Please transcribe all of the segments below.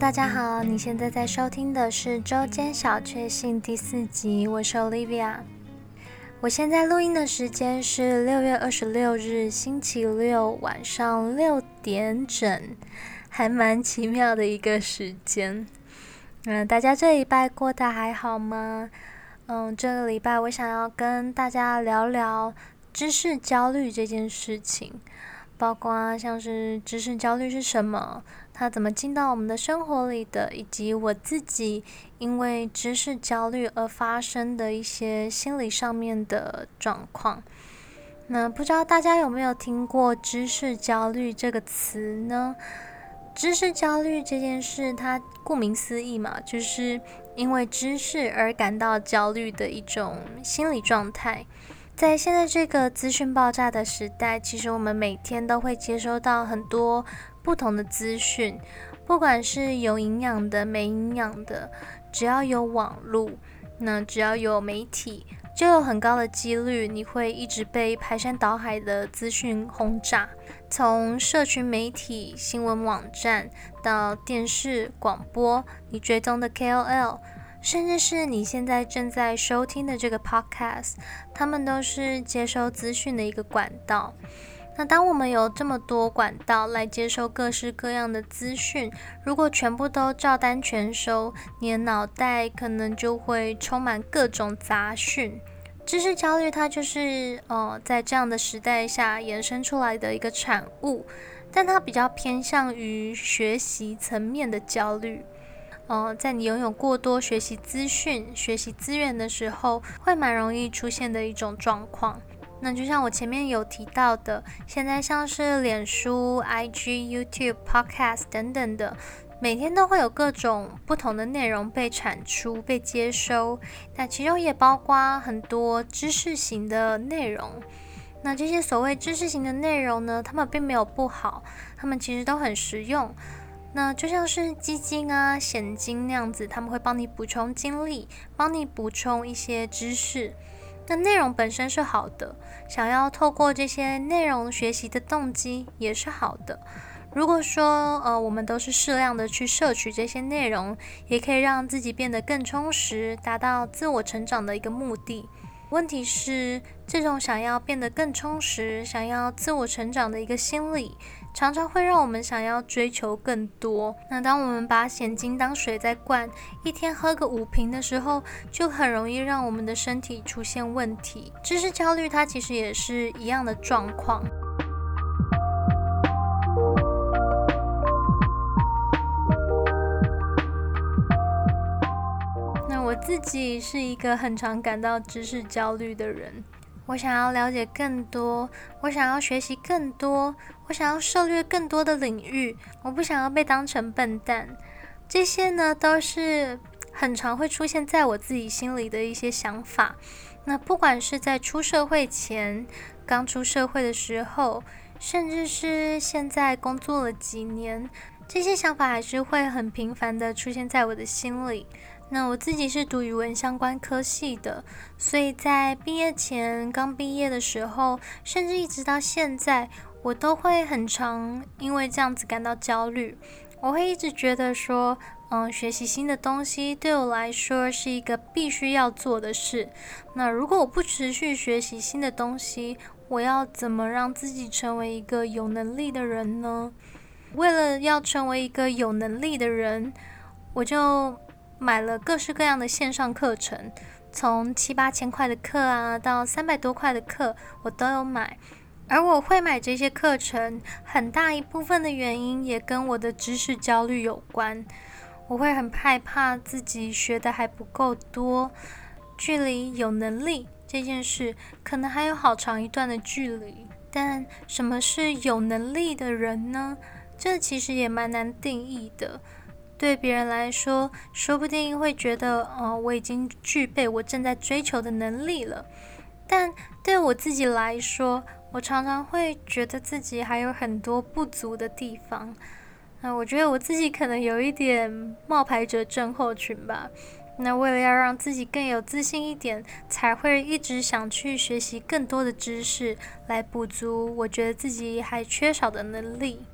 Hello， 大家好，你现在在收听的是周间小确幸第4集，我是 Olivia。我现在录音的时间是6月26日星期六晚上6点整，还蛮奇妙的一个时间。大家这礼拜过得还好吗？这个礼拜我想要跟大家聊聊知识焦虑这件事情，包括像是知识焦虑是什么，它怎么进到我们的生活里的，以及我自己因为知识焦虑而发生的一些心理上面的状况。那不知道大家有没有听过知识焦虑这个词呢？知识焦虑这件事，它顾名思义嘛，就是因为知识而感到焦虑的一种心理状态。在现在这个资讯爆炸的时代，其实我们每天都会接收到很多不同的资讯，不管是有营养的、没营养的，只要有网络，那只要有媒体，就有很高的几率你会一直被排山倒海的资讯轰炸。从社群媒体、新闻网站到电视、广播，你追踪的 KOL，甚至是你现在正在收听的这个 podcast， 他们都是接收资讯的一个管道。那当我们有这么多管道来接收各式各样的资讯，如果全部都照单全收，你的脑袋可能就会充满各种杂讯。知识焦虑它就是在这样的时代下衍生出来的一个产物，但它比较偏向于学习层面的焦虑。在你拥有过多学习资讯、学习资源的时候，会蛮容易出现的一种状况。那就像我前面有提到的，现在像是脸书、IG、YouTube、Podcast 等等的，每天都会有各种不同的内容被产出、被接收，那其中也包括很多知识型的内容。那这些所谓知识型的内容呢，他们并没有不好，他们其实都很实用。那就像是基金啊、险金那样子，他们会帮你补充精力，帮你补充一些知识。那内容本身是好的，想要透过这些内容学习的动机也是好的。如果说我们都是适量的去摄取这些内容，也可以让自己变得更充实，达到自我成长的一个目的。问题是，这种想要变得更充实、想要自我成长的一个心理，常常会让我们想要追求更多。那当我们把现金当水在灌，一天喝个5瓶的时候，就很容易让我们的身体出现问题。知识焦虑它其实也是一样的状况。我自己是一个很常感到知识焦虑的人，我想要了解更多，我想要学习更多，我想要涉猎更多的领域，我不想要被当成笨蛋。这些呢，都是很常会出现在我自己心里的一些想法。那不管是在出社会前、刚出社会的时候，甚至是现在工作了几年，这些想法还是会很频繁的出现在我的心里。那我自己是读语文相关科系的，所以在毕业前、刚毕业的时候，甚至一直到现在，我都会很常因为这样子感到焦虑。我会一直觉得说，学习新的东西对我来说是一个必须要做的事。那如果我不持续学习新的东西，我要怎么让自己成为一个有能力的人呢？为了要成为一个有能力的人，我就买了各式各样的线上课程，从700-800块的课啊，到300多块的课，我都有买。而我会买这些课程，很大一部分的原因也跟我的知识焦虑有关。我会很害怕自己学的还不够多，距离有能力这件事，可能还有好长一段的距离。但什么是有能力的人呢？这其实也蛮难定义的。对别人来说，说不定会觉得我已经具备我正在追求的能力了，但对我自己来说，我常常会觉得自己还有很多不足的地方。我觉得我自己可能有一点冒牌者症候群吧。那为了要让自己更有自信一点，才会一直想去学习更多的知识，来补足我觉得自己还缺少的能力。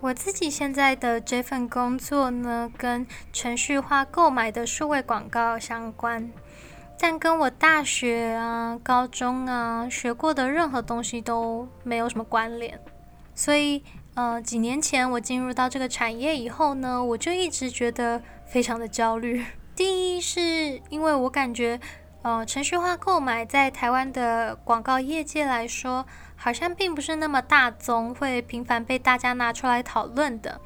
我自己现在的这份工作呢，跟程序化购买的数位广告相关，但跟我大学啊、高中啊学过的任何东西都没有什么关联。所以几年前我进入到这个产业以后呢，我就一直觉得非常的焦虑。第一是因为我感觉程序化购买在台湾的广告业界来说，好像并不是那么大宗，会频繁被大家拿出来讨论的。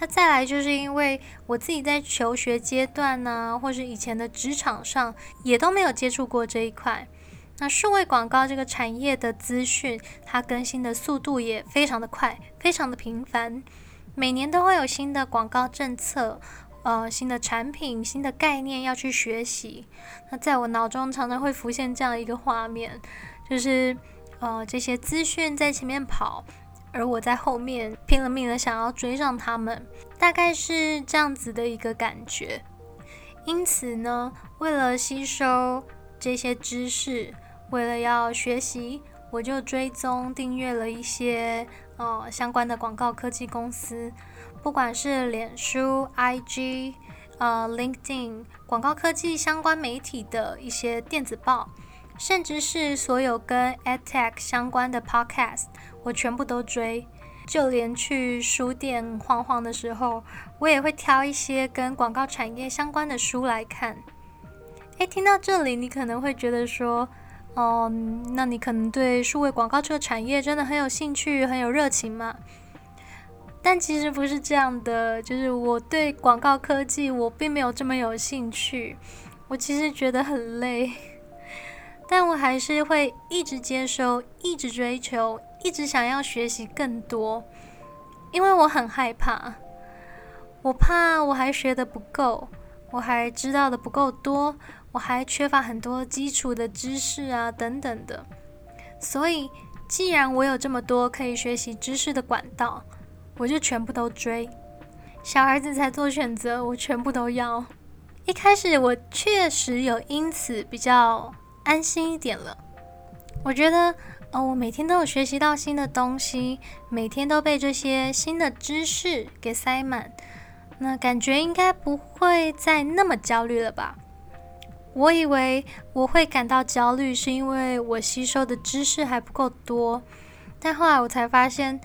那再来就是因为我自己在求学阶段呢，或是以前的职场上也都没有接触过这一块。那数位广告这个产业的资讯，它更新的速度也非常的快，非常的频繁，每年都会有新的广告政策、新的产品、新的概念要去学习。那在我脑中常常会浮现这样一个画面，就是这些资讯在前面跑，而我在后面拼了命的想要追上他们，大概是这样子的一个感觉。因此呢，为了吸收这些知识，为了要学习，我就追踪订阅了一些相关的广告科技公司，不管是脸书、IG、LinkedIn 广告科技相关媒体的一些电子报，甚至是所有跟 AdTech 相关的 Podcast 我全部都追。就连去书店晃晃的时候，我也会挑一些跟广告产业相关的书来看。听到这里你可能会觉得说那你可能对数位广告这个产业真的很有兴趣，很有热情嘛。但其实不是这样的，就是我对广告科技我并没有这么有兴趣，我其实觉得很累，但我还是会一直接收，一直追求，一直想要学习更多。因为我很害怕，我怕我还学得不够，我还知道的不够多，我还缺乏很多基础的知识啊等等的。所以既然我有这么多可以学习知识的管道，我就全部都追。小孩子才做选择，我全部都要。一开始我确实有因此比较安心一点了，我觉得我每天都有学习到新的东西，每天都被这些新的知识给塞满，那感觉应该不会再那么焦虑了吧。我以为我会感到焦虑是因为我吸收的知识还不够多，但后来我才发现，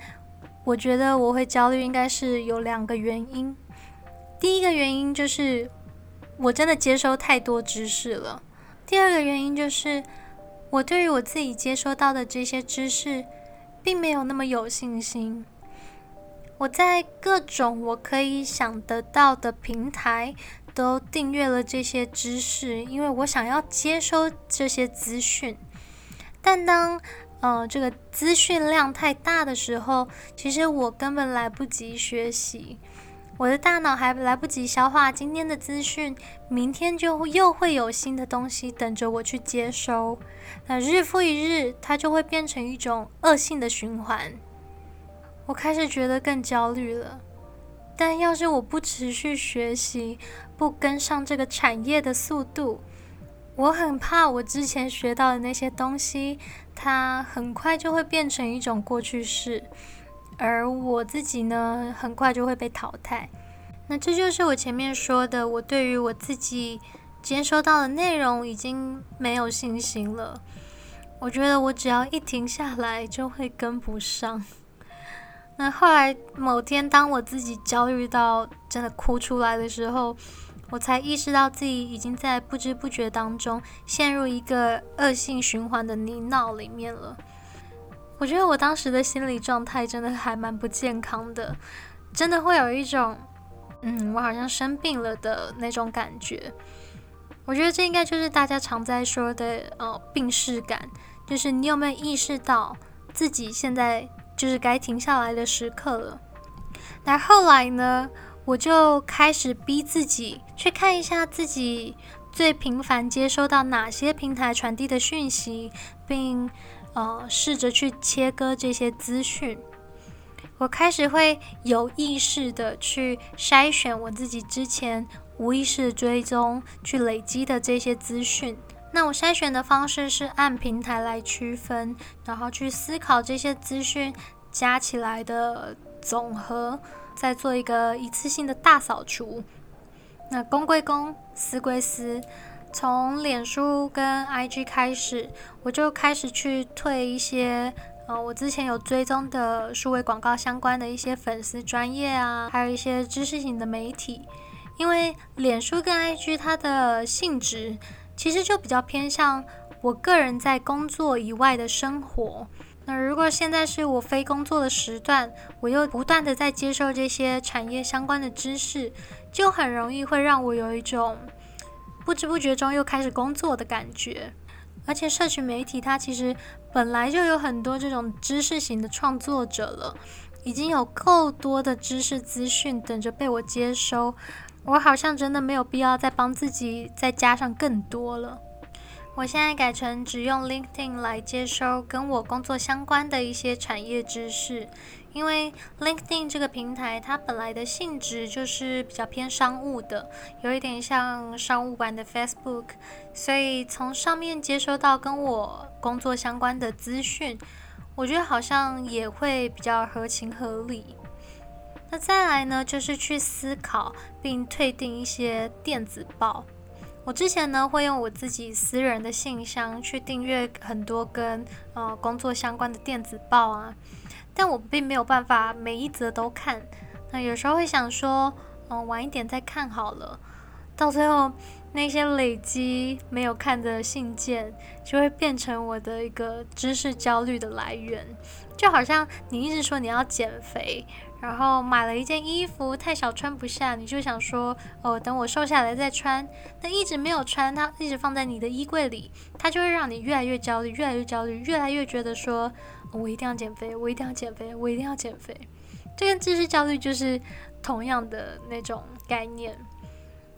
我觉得我会焦虑应该是有2个原因。第一个原因就是我真的接收太多知识了，第2个原因就是我对于我自己接收到的这些知识并没有那么有信心。我在各种我可以想得到的平台都订阅了这些知识，因为我想要接收这些资讯。但当这个资讯量太大的时候，其实我根本来不及学习，我的大脑还来不及消化今天的资讯，明天就又会有新的东西等着我去接收。那日复一日，它就会变成一种恶性的循环。我开始觉得更焦虑了，但要是我不持续学习，不跟上这个产业的速度，我很怕我之前学到的那些东西，它很快就会变成一种过去式，而我自己呢，很快就会被淘汰。那这就是我前面说的，我对于我自己接收到的内容已经没有信心了。我觉得我只要一停下来，就会跟不上。那后来某天，当我自己焦虑到真的哭出来的时候，我才意识到自己已经在不知不觉当中陷入一个恶性循环的泥淖里面了。我觉得我当时的心理状态真的还蛮不健康的，真的会有一种我好像生病了的那种感觉。我觉得这应该就是大家常在说的病识感，就是你有没有意识到自己现在就是该停下来的时刻了。那后来呢，我就开始逼自己去看一下自己最频繁接收到哪些平台传递的讯息，并试着去切割这些资讯。我开始会有意识的去筛选我自己之前无意识追踪去累积的这些资讯。那我筛选的方式是按平台来区分，然后去思考这些资讯加起来的总和，再做一个一次性的大扫除。那公归公，私归私，从脸书跟 IG 开始，我就开始去退一些我之前有追踪的数位广告相关的一些粉丝专页啊，还有一些知识型的媒体。因为脸书跟 IG 它的性质其实就比较偏向我个人在工作以外的生活，那如果现在是我非工作的时段，我又不断的在接受这些产业相关的知识，就很容易会让我有一种不知不觉中又开始工作的感觉。而且社群媒体它其实本来就有很多这种知识型的创作者了，已经有够多的知识资讯等着被我接收，我好像真的没有必要再帮自己再加上更多了。我现在改成只用 LinkedIn 来接收跟我工作相关的一些产业知识，因为 LinkedIn 这个平台它本来的性质就是比较偏商务的，有一点像商务版的 Facebook， 所以从上面接收到跟我工作相关的资讯，我觉得好像也会比较合情合理。那再来呢，就是去思考并退订一些电子报。我之前呢会用我自己私人的信箱去订阅很多跟工作相关的电子报啊，但我并没有办法每一则都看，那有时候会想说晚一点再看好了，到最后那些累积没有看的信件就会变成我的一个知识焦虑的来源。就好像你一直说你要减肥，然后买了一件衣服太小穿不下，你就想说等我瘦下来再穿，但一直没有穿，它一直放在你的衣柜里，它就会让你越来越焦虑越来越焦虑，越来越觉得说我一定要减肥我一定要减肥我一定要减肥，这跟知识焦虑就是同样的那种概念。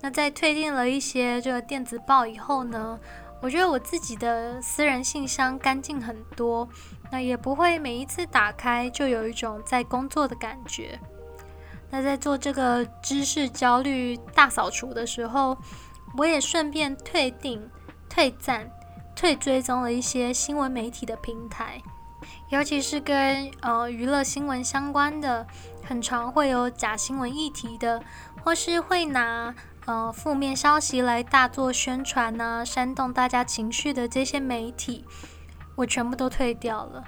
那在退订了一些这个电子报以后呢，我觉得我自己的私人信箱干净很多，那也不会每一次打开就有一种在工作的感觉。那在做这个知识焦虑大扫除的时候，我也顺便退订、退赞、退追踪了一些新闻媒体的平台，尤其是跟娱乐新闻相关的，很常会有假新闻议题的，或是会拿负面消息来大做宣传啊，煽动大家情绪的这些媒体，我全部都退掉了。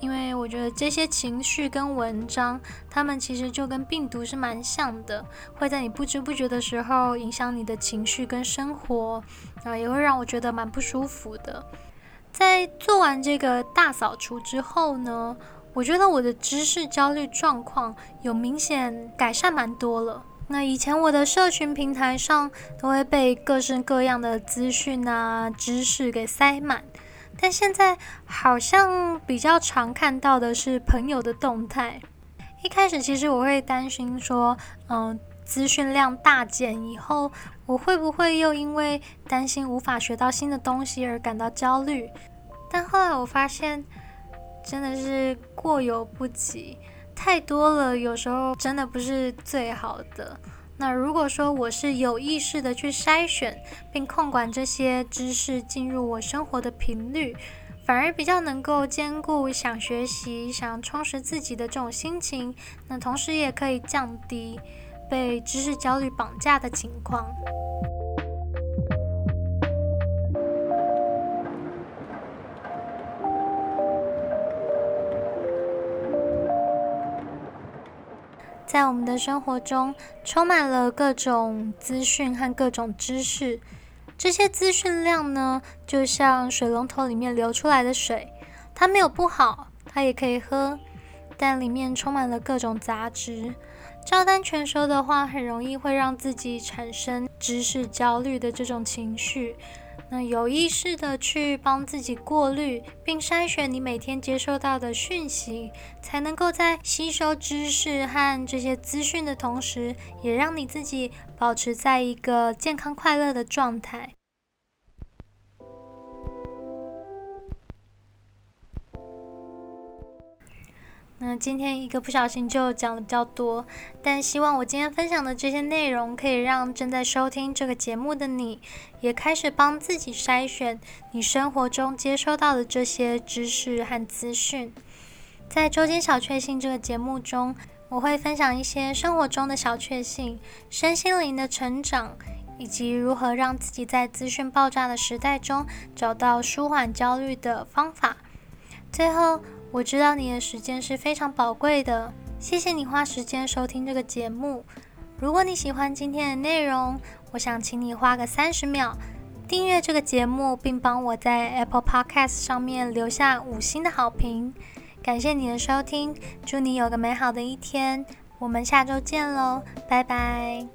因为我觉得这些情绪跟文章，他们其实就跟病毒是蛮像的，会在你不知不觉的时候影响你的情绪跟生活，也会让我觉得蛮不舒服的。在做完这个大扫除之后呢，我觉得我的知识焦虑状况有明显改善蛮多了。那以前我的社群平台上都会被各式各样的资讯啊、知识给塞满，但现在好像比较常看到的是朋友的动态。一开始其实我会担心说资讯量大减以后，我会不会又因为担心无法学到新的东西而感到焦虑，但后来我发现真的是过犹不及，太多了，有时候真的不是最好的。那如果说我是有意识的去筛选并控管这些知识进入我生活的频率，反而比较能够兼顾想学习、想充实自己的这种心情，那同时也可以降低被知识焦虑绑架的情况。在我们的生活中充满了各种资讯和各种知识，这些资讯量呢，就像水龙头里面流出来的水，它没有不好，它也可以喝，但里面充满了各种杂质，照单全收的话，很容易会让自己产生知识焦虑的这种情绪。那有意识的去帮自己过滤并筛选你每天接收到的讯息，才能够在吸收知识和这些资讯的同时，也让你自己保持在一个健康快乐的状态。那今天一个不小心就讲了比较多，但希望我今天分享的这些内容可以让正在收听这个节目的你，也开始帮自己筛选你生活中接收到的这些知识和资讯。在周间小确幸这个节目中，我会分享一些生活中的小确幸、身心灵的成长，以及如何让自己在资讯爆炸的时代中找到舒缓焦虑的方法。最后，我知道你的时间是非常宝贵的，谢谢你花时间收听这个节目。如果你喜欢今天的内容，我想请你花个30秒订阅这个节目，并帮我在 Apple Podcast 上面留下5星的好评。感谢你的收听，祝你有个美好的一天，我们下周见咯，拜拜。